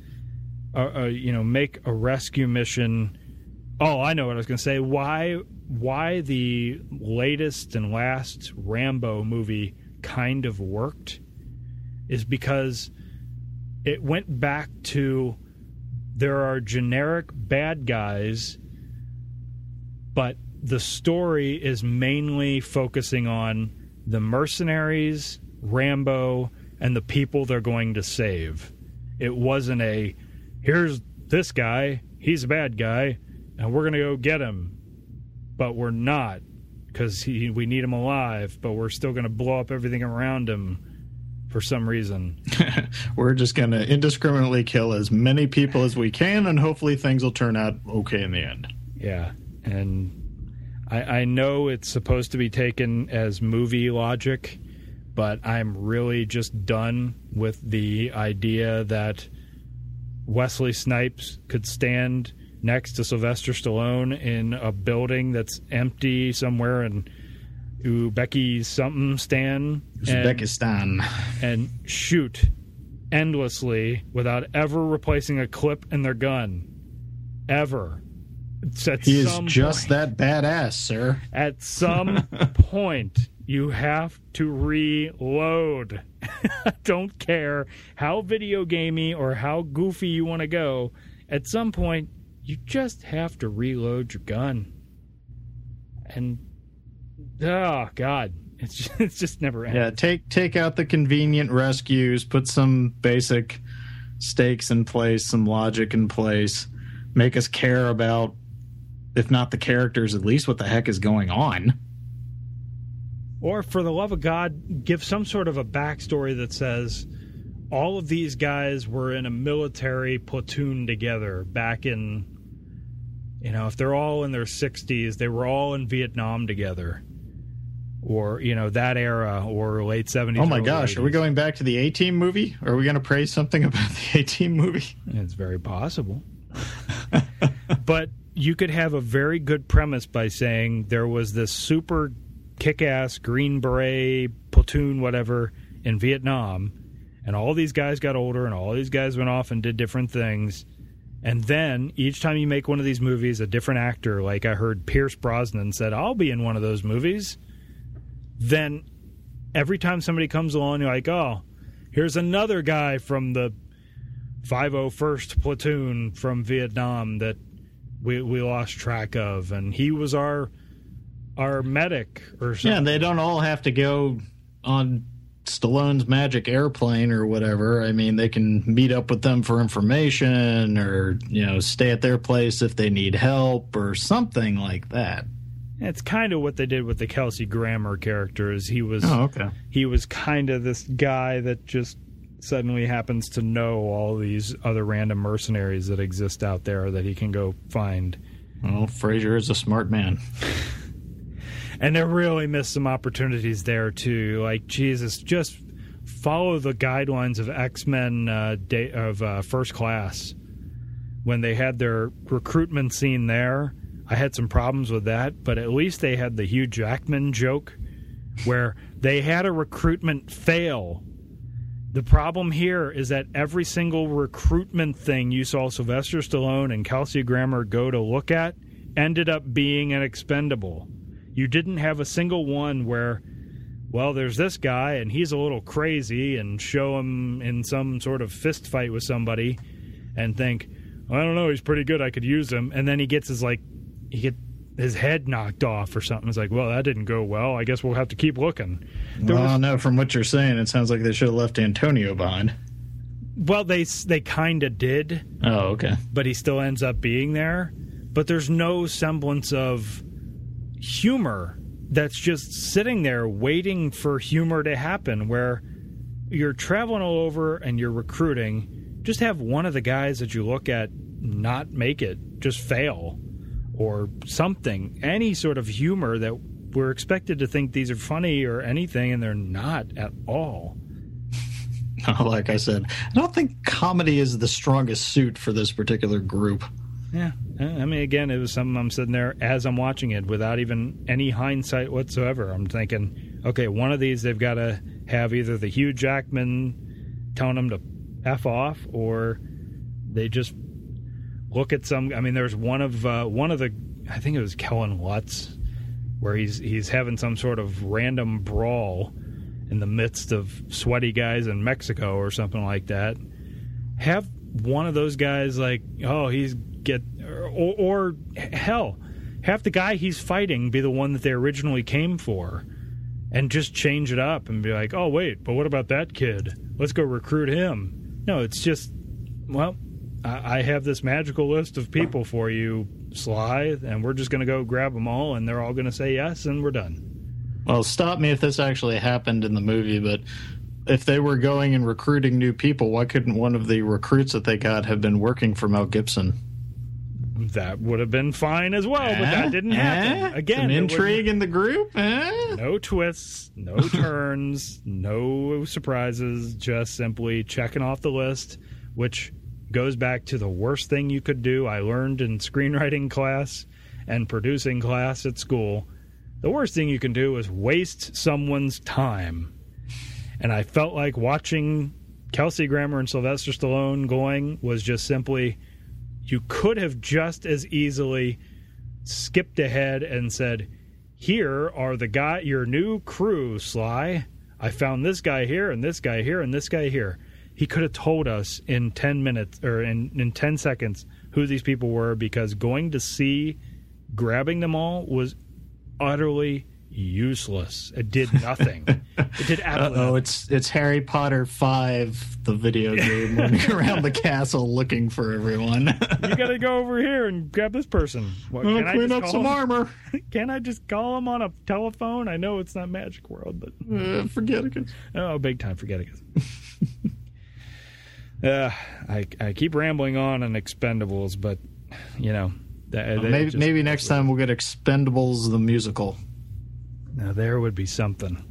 you know, make a rescue mission. Oh, I know what I was going to say. Why the latest and last Rambo movie kind of worked is because it went back to there are generic bad guys, but the story is mainly focusing on the mercenaries, Rambo, and the people they're going to save. It wasn't a, here's this guy, he's a bad guy, and we're going to go get him. But we're not, because we need him alive, but we're still going to blow up everything around him for some reason. We're just going to indiscriminately kill as many people as we can, and hopefully things will turn out okay in the end. Yeah, and I know it's supposed to be taken as movie logic, but I'm really just done with the idea that Wesley Snipes could stand next to Sylvester Stallone in a building that's empty somewhere in Uzbekistan, and shoot endlessly without ever replacing a clip in their gun. Ever. He is just that badass, sir. At some point, you have to reload. I don't care how video gamey or how goofy you want to go. At some point, you just have to reload your gun. And, oh, God, it's just never ends. Yeah, take out the convenient rescues, put some basic stakes in place, some logic in place, make us care about, if not the characters, at least what the heck is going on. Or, for the love of God, give some sort of a backstory that says all of these guys were in a military platoon together back in, you know, if they're all in their 60s, they were all in Vietnam together, or, you know, that era, or late 70s. Oh, my gosh. 80s. Are we going back to the A-Team movie? Are we going to praise something about the A-Team movie? It's very possible. But you could have a very good premise by saying there was this super kick-ass Green Beret platoon, whatever, in Vietnam, and all these guys got older, and all these guys went off and did different things. And then, each time you make one of these movies, a different actor, like I heard Pierce Brosnan said, I'll be in one of those movies. Then, every time somebody comes along, you're like, oh, here's another guy from the 501st Platoon from Vietnam that we lost track of. And he was our medic or something. Yeah, and they don't all have to go on Stallone's magic airplane or whatever. I mean, they can meet up with them for information, or, you know, stay at their place if they need help or something like that. It's kind of what they did with the Kelsey Grammer character. Is he was He was kind of this guy that just suddenly happens to know all these other random mercenaries that exist out there that he can go find. Well, Fraser is a smart man. And they really missed some opportunities there, too. Like, Jesus, just follow the guidelines of X-Men First Class. When they had their recruitment scene there, I had some problems with that, but at least they had the Hugh Jackman joke where they had a recruitment fail. The problem here is that every single recruitment thing you saw Sylvester Stallone and Kelsey Grammer go to look at ended up being an expendable. You didn't have a single one where, well, there's this guy, and he's a little crazy, and show him in some sort of fist fight with somebody and think, I don't know, he's pretty good, I could use him. And then he gets his, like, he get his head knocked off or something. It's like, well, that didn't go well. I guess we'll have to keep looking. No, from what you're saying, it sounds like they should have left Antonio behind. Well, they kind of did. Oh, okay. But he still ends up being there. But there's no semblance of humor that's just sitting there waiting for humor to happen, where you're traveling all over and you're recruiting. Just have one of the guys that you look at not make it, just fail, or something. Any sort of humor that we're expected to think these are funny or anything, and they're not at all. Like I said, I don't think comedy is the strongest suit for this particular group. Yeah. I mean, again, it was something I'm sitting there as I'm watching it without even any hindsight whatsoever. I'm thinking, okay, one of these they've got to have either the Hugh Jackman telling him to F off, or they just look at some... I mean, there's one of the... I think it was Kellen Lutz, where he's having some sort of random brawl in the midst of sweaty guys in Mexico or something like that. Have one of those guys like, oh, he's get... Or hell, have the guy he's fighting be the one that they originally came for, and just change it up and be like, oh, wait, but what about that kid? Let's go recruit him. No, it's just, well, I have this magical list of people for you, Sly, and we're just going to go grab them all, and they're all going to say yes, and we're done. Well, stop me if this actually happened in the movie, but if they were going and recruiting new people, why couldn't one of the recruits that they got have been working for Mel Gibson? That would have been fine as well, but that didn't happen. Again, intrigue in the group? No twists, no turns, no surprises, just simply checking off the list, which goes back to the worst thing you could do. I learned in screenwriting class and producing class at school, the worst thing you can do is waste someone's time. And I felt like watching Kelsey Grammer and Sylvester Stallone going was just simply, you could have just as easily skipped ahead and said, here are your new crew, Sly. I found this guy here and this guy here and this guy here. He could have told us in 10 minutes or in 10 seconds who these people were, because going to see, grabbing them all was utterly useless. It did nothing. It did absolutely nothing. It's Harry Potter 5, the video game, running around the castle looking for everyone. You gotta go over here and grab this person. What, can I clean up some armor. Can I just call him on a telephone? I know it's not Magic World, but... Forgeticus. Oh, big time Forgeticus. I keep rambling on Expendables, but, you know... Maybe next time we'll get Expendables the musical. Now there would be something.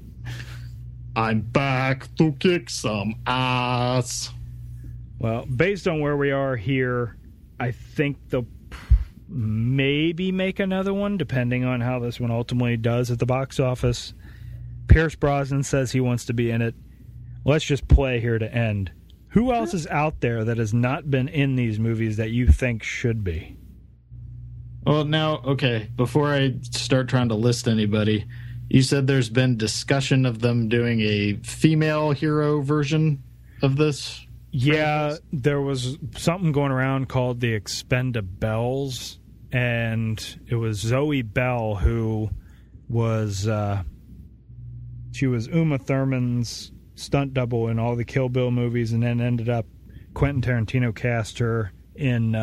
I'm back to kick some ass. Well, based on where we are here, I think they'll maybe make another one, depending on how this one ultimately does at the box office. Pierce Brosnan says he wants to be in it. Let's just play here to end. Who else is out there that has not been in these movies that you think should be? Well, now, okay, before I start trying to list anybody, you said there's been discussion of them doing a female hero version of this? Yeah, franchise? There was something going around called The Expendables, and it was Zoe Bell who was, she was Uma Thurman's stunt double in all the Kill Bill movies, and then ended up, Quentin Tarantino cast her in...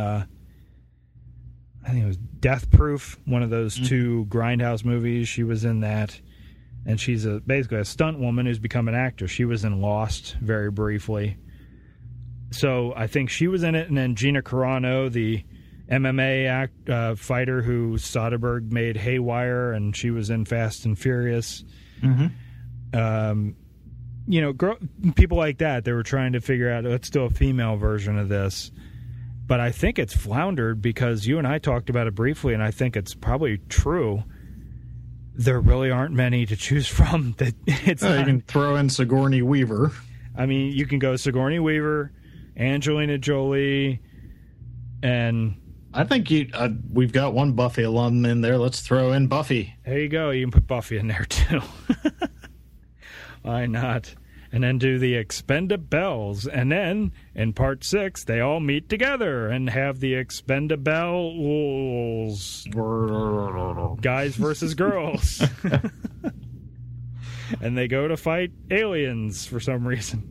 I think it was Death Proof, one of those two Grindhouse movies. She was in that, and she's basically a stunt woman who's become an actor. She was in Lost very briefly. So I think she was in it, and then Gina Carano, the MMA fighter who Soderbergh made haywire, and she was in Fast and Furious. Mm-hmm. You know, people like that, they were trying to figure out, let's do a female version of this. But I think it's floundered because you and I talked about it briefly, and I think it's probably true. There really aren't many to choose from. You can throw in Sigourney Weaver. I mean, you can go Sigourney Weaver, Angelina Jolie, and... I think we've got one Buffy alum in there. Let's throw in Buffy. There you go. You can put Buffy in there, too. Why not? and then do the Expendables. And then, in Part 6, they all meet together and have the Expendables guys versus girls. And they go to fight aliens for some reason.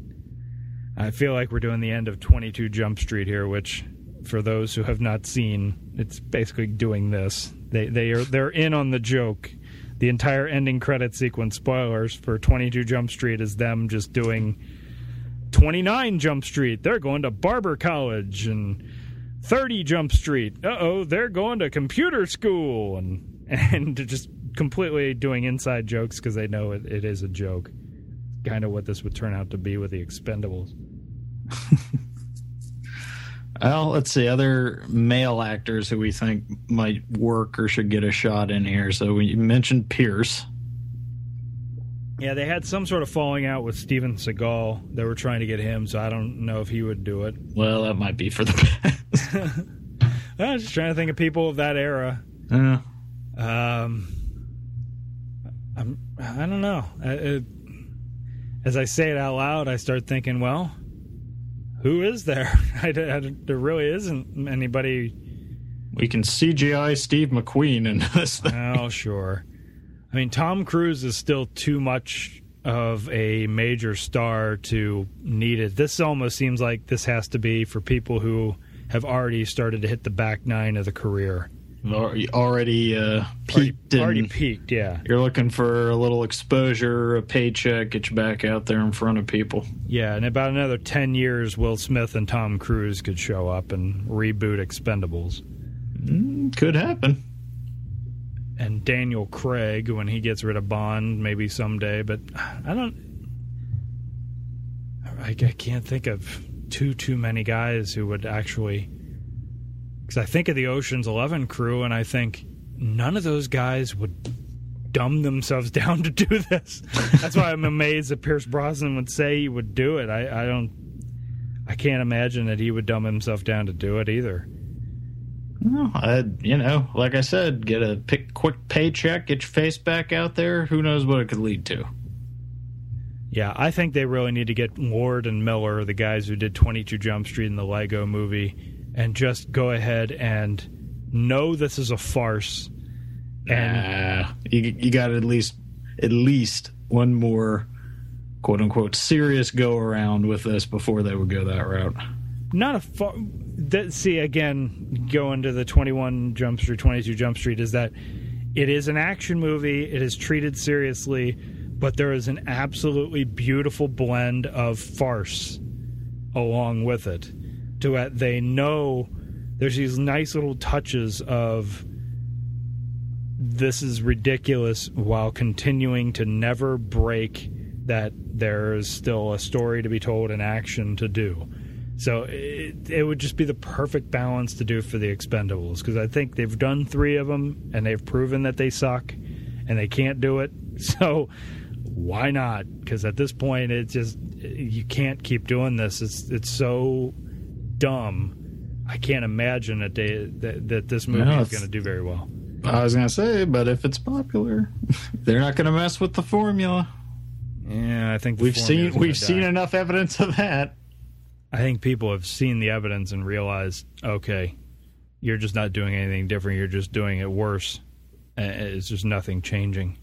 I feel like we're doing the end of 22 Jump Street here, which, for those who have not seen, it's basically doing this. They're in on the joke. The entire ending credit sequence, spoilers, for 22 Jump Street is them just doing 29 Jump Street. They're going to Barber College. And 30 Jump Street. Uh-oh, they're going to computer school. And just completely doing inside jokes because they know it is a joke. Kind of what this would turn out to be with the Expendables. Well, let's see, other male actors who we think might work or should get a shot in here. So we mentioned Pierce. Yeah, they had some sort of falling out with Steven Seagal. They were trying to get him, so I don't know if he would do it. Well, that might be for the best. I was just trying to think of people of that era. Yeah. I don't know. As I say it out loud, I start thinking, well, who is there? There really isn't anybody. We can CGI Steve McQueen in this thing. Oh, sure. I mean, Tom Cruise is still too much of a major star to need it. This almost seems like this has to be for people who have already started to hit the back nine of the career. Already peaked, yeah. You're looking for a little exposure, a paycheck, get you back out there in front of people. Yeah, in about another 10 years, Will Smith and Tom Cruise could show up and reboot Expendables. Could happen. And Daniel Craig, when he gets rid of Bond, maybe someday, but I can't think of too many guys who would actually... I think of the Ocean's 11 crew, and I think none of those guys would dumb themselves down to do this. That's why I'm amazed that Pierce Brosnan would say he would do it. I can't imagine that he would dumb himself down to do it either. No, like I said, get a quick paycheck, get your face back out there. Who knows what it could lead to? Yeah, I think they really need to get Lord and Miller, the guys who did 22 Jump Street and the Lego Movie, and just go ahead and know this is a farce. And you got at least one more "quote unquote" serious go around with this before they would go that route. Not a see, again, going to the 21 Jump Street, 22 Jump Street is that it is an action movie. It is treated seriously, but there is an absolutely beautiful blend of farce along with it. To it, they know there's these nice little touches of this is ridiculous while continuing to never break that there is still a story to be told and action to do. So it would just be the perfect balance to do for the Expendables, because I think they've done 3 of them and they've proven that they suck and they can't do it. So why not? Because at this point, it's just you can't keep doing this. It's so dumb. I can't imagine that this movie is going to do very well. I was going to say, but if it's popular, they're not going to mess with the formula. Yeah, I think we've seen enough evidence of that. I think people have seen the evidence and realized, okay, you're just not doing anything different. You're just doing it worse. It's just nothing changing.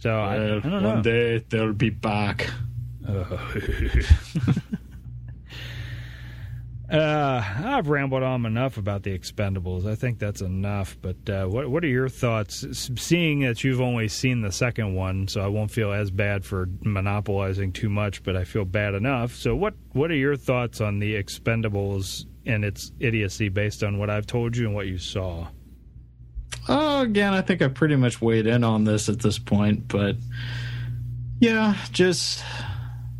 So I don't know. One day they'll be back. I've rambled on enough about the Expendables. I think that's enough. But what are your thoughts? Seeing that you've only seen the second one, so I won't feel as bad for monopolizing too much, but I feel bad enough. So what are your thoughts on the Expendables and its idiocy based on what I've told you and what you saw? Oh, again, I think I pretty much weighed in on this at this point. But, yeah, just...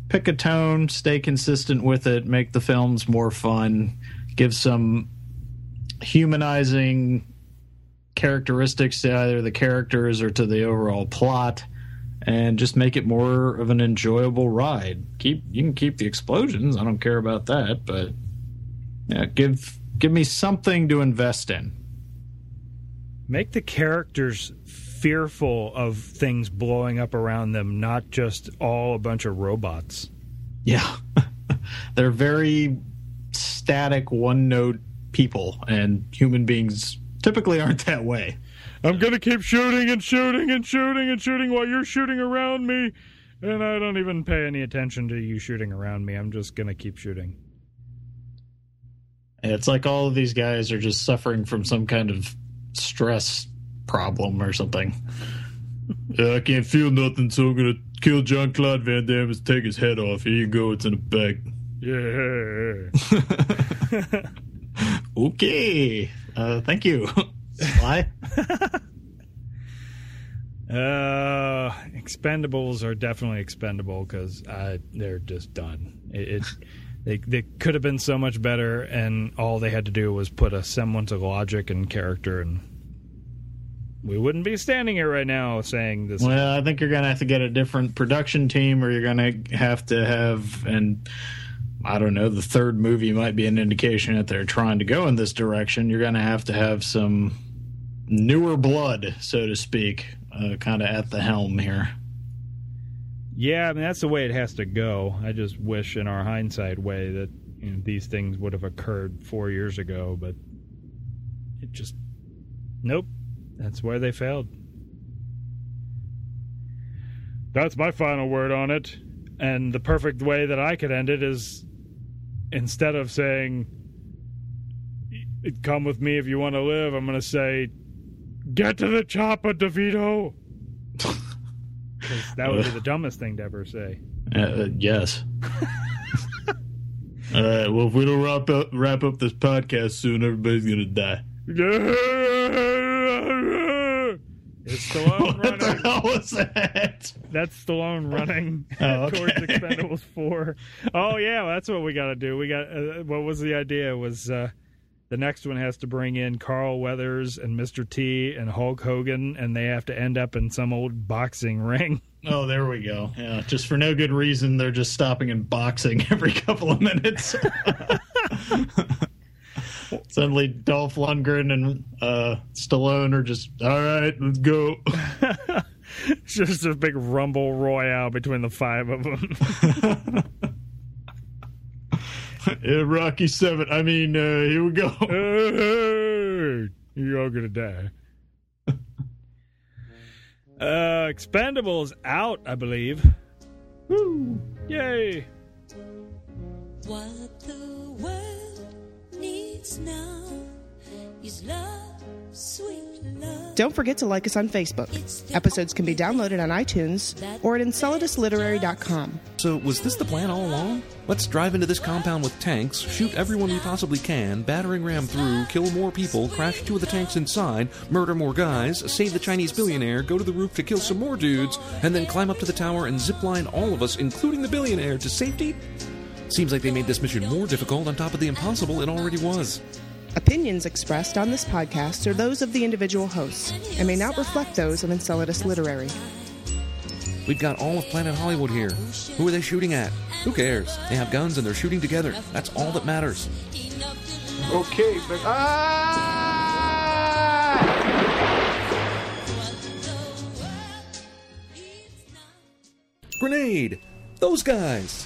pick a tone, stay consistent with it, make the films more fun, give some humanizing characteristics to either the characters or to the overall plot, and just make it more of an enjoyable ride. You can keep the explosions, I don't care about that, but yeah, give me something to invest in. Make the characters fearful of things blowing up around them, not just all a bunch of robots. Yeah. They're very static, one-note people, and human beings typically aren't that way. I'm going to keep shooting and shooting and shooting and shooting while you're shooting around me, and I don't even pay any attention to you shooting around me. I'm just going to keep shooting. And it's like all of these guys are just suffering from some kind of stress problem or something. I can't feel nothing, so I'm going to kill Jean-Claude Van Damme and take his head off. Here you go. It's in the bag. Yeah. Okay. Thank you. Sly. Expendables are definitely expendable because they're just done. They could have been so much better, and all they had to do was put a semblance of logic and character, and we wouldn't be standing here right now saying this. Well, I think you're going to have to get a different production team, or you're going to have, and I don't know, the third movie might be an indication that they're trying to go in this direction. You're going to have some newer blood, so to speak, kind of at the helm here. Yeah, I mean, that's the way it has to go. I just wish in our hindsight way that, you know, these things would have occurred 4 years ago, but it just... Nope. That's where they failed. That's my final word on it. And the perfect way that I could end it is, instead of saying, come with me if you want to live, I'm going to say, get to the chopper, DeVito! That would be the dumbest thing to ever say. Yes. All right, well, if we don't wrap up this podcast soon, everybody's going to die. It's Stallone running. What the hell was that? That's Stallone running towards Expendables 4. Oh, yeah, well, that's what we got to do. We got. What was the idea was... The next one has to bring in Carl Weathers and Mr. T and Hulk Hogan, and they have to end up in some old boxing ring. Oh, there we go. Yeah, just for no good reason, they're just stopping and boxing every couple of minutes. Suddenly, Dolph Lundgren and Stallone are just, all right, let's go. It's just a big rumble royale between the five of them. Rocky 7. I mean, here we go. You're all gonna die. Expendables out, I believe. Woo! Yay! What the world needs now is love, sweet love. Don't forget to like us on Facebook. Episodes can be downloaded on iTunes or at EnceladusLiterary.com. So was this the plan all along? Let's drive into this compound with tanks, shoot everyone we possibly can, battering ram through, kill more people, crash two of the tanks inside, murder more guys, save the Chinese billionaire, go to the roof to kill some more dudes, and then climb up to the tower and zipline all of us, including the billionaire, to safety? Seems like they made this mission more difficult on top of the impossible it already was. Opinions expressed on this podcast are those of the individual hosts and may not reflect those of Enceladus Literary. We've got all of Planet Hollywood here. Who are they shooting at? Who cares? They have guns and they're shooting together. That's all that matters. Okay, but... Grenade! Those guys!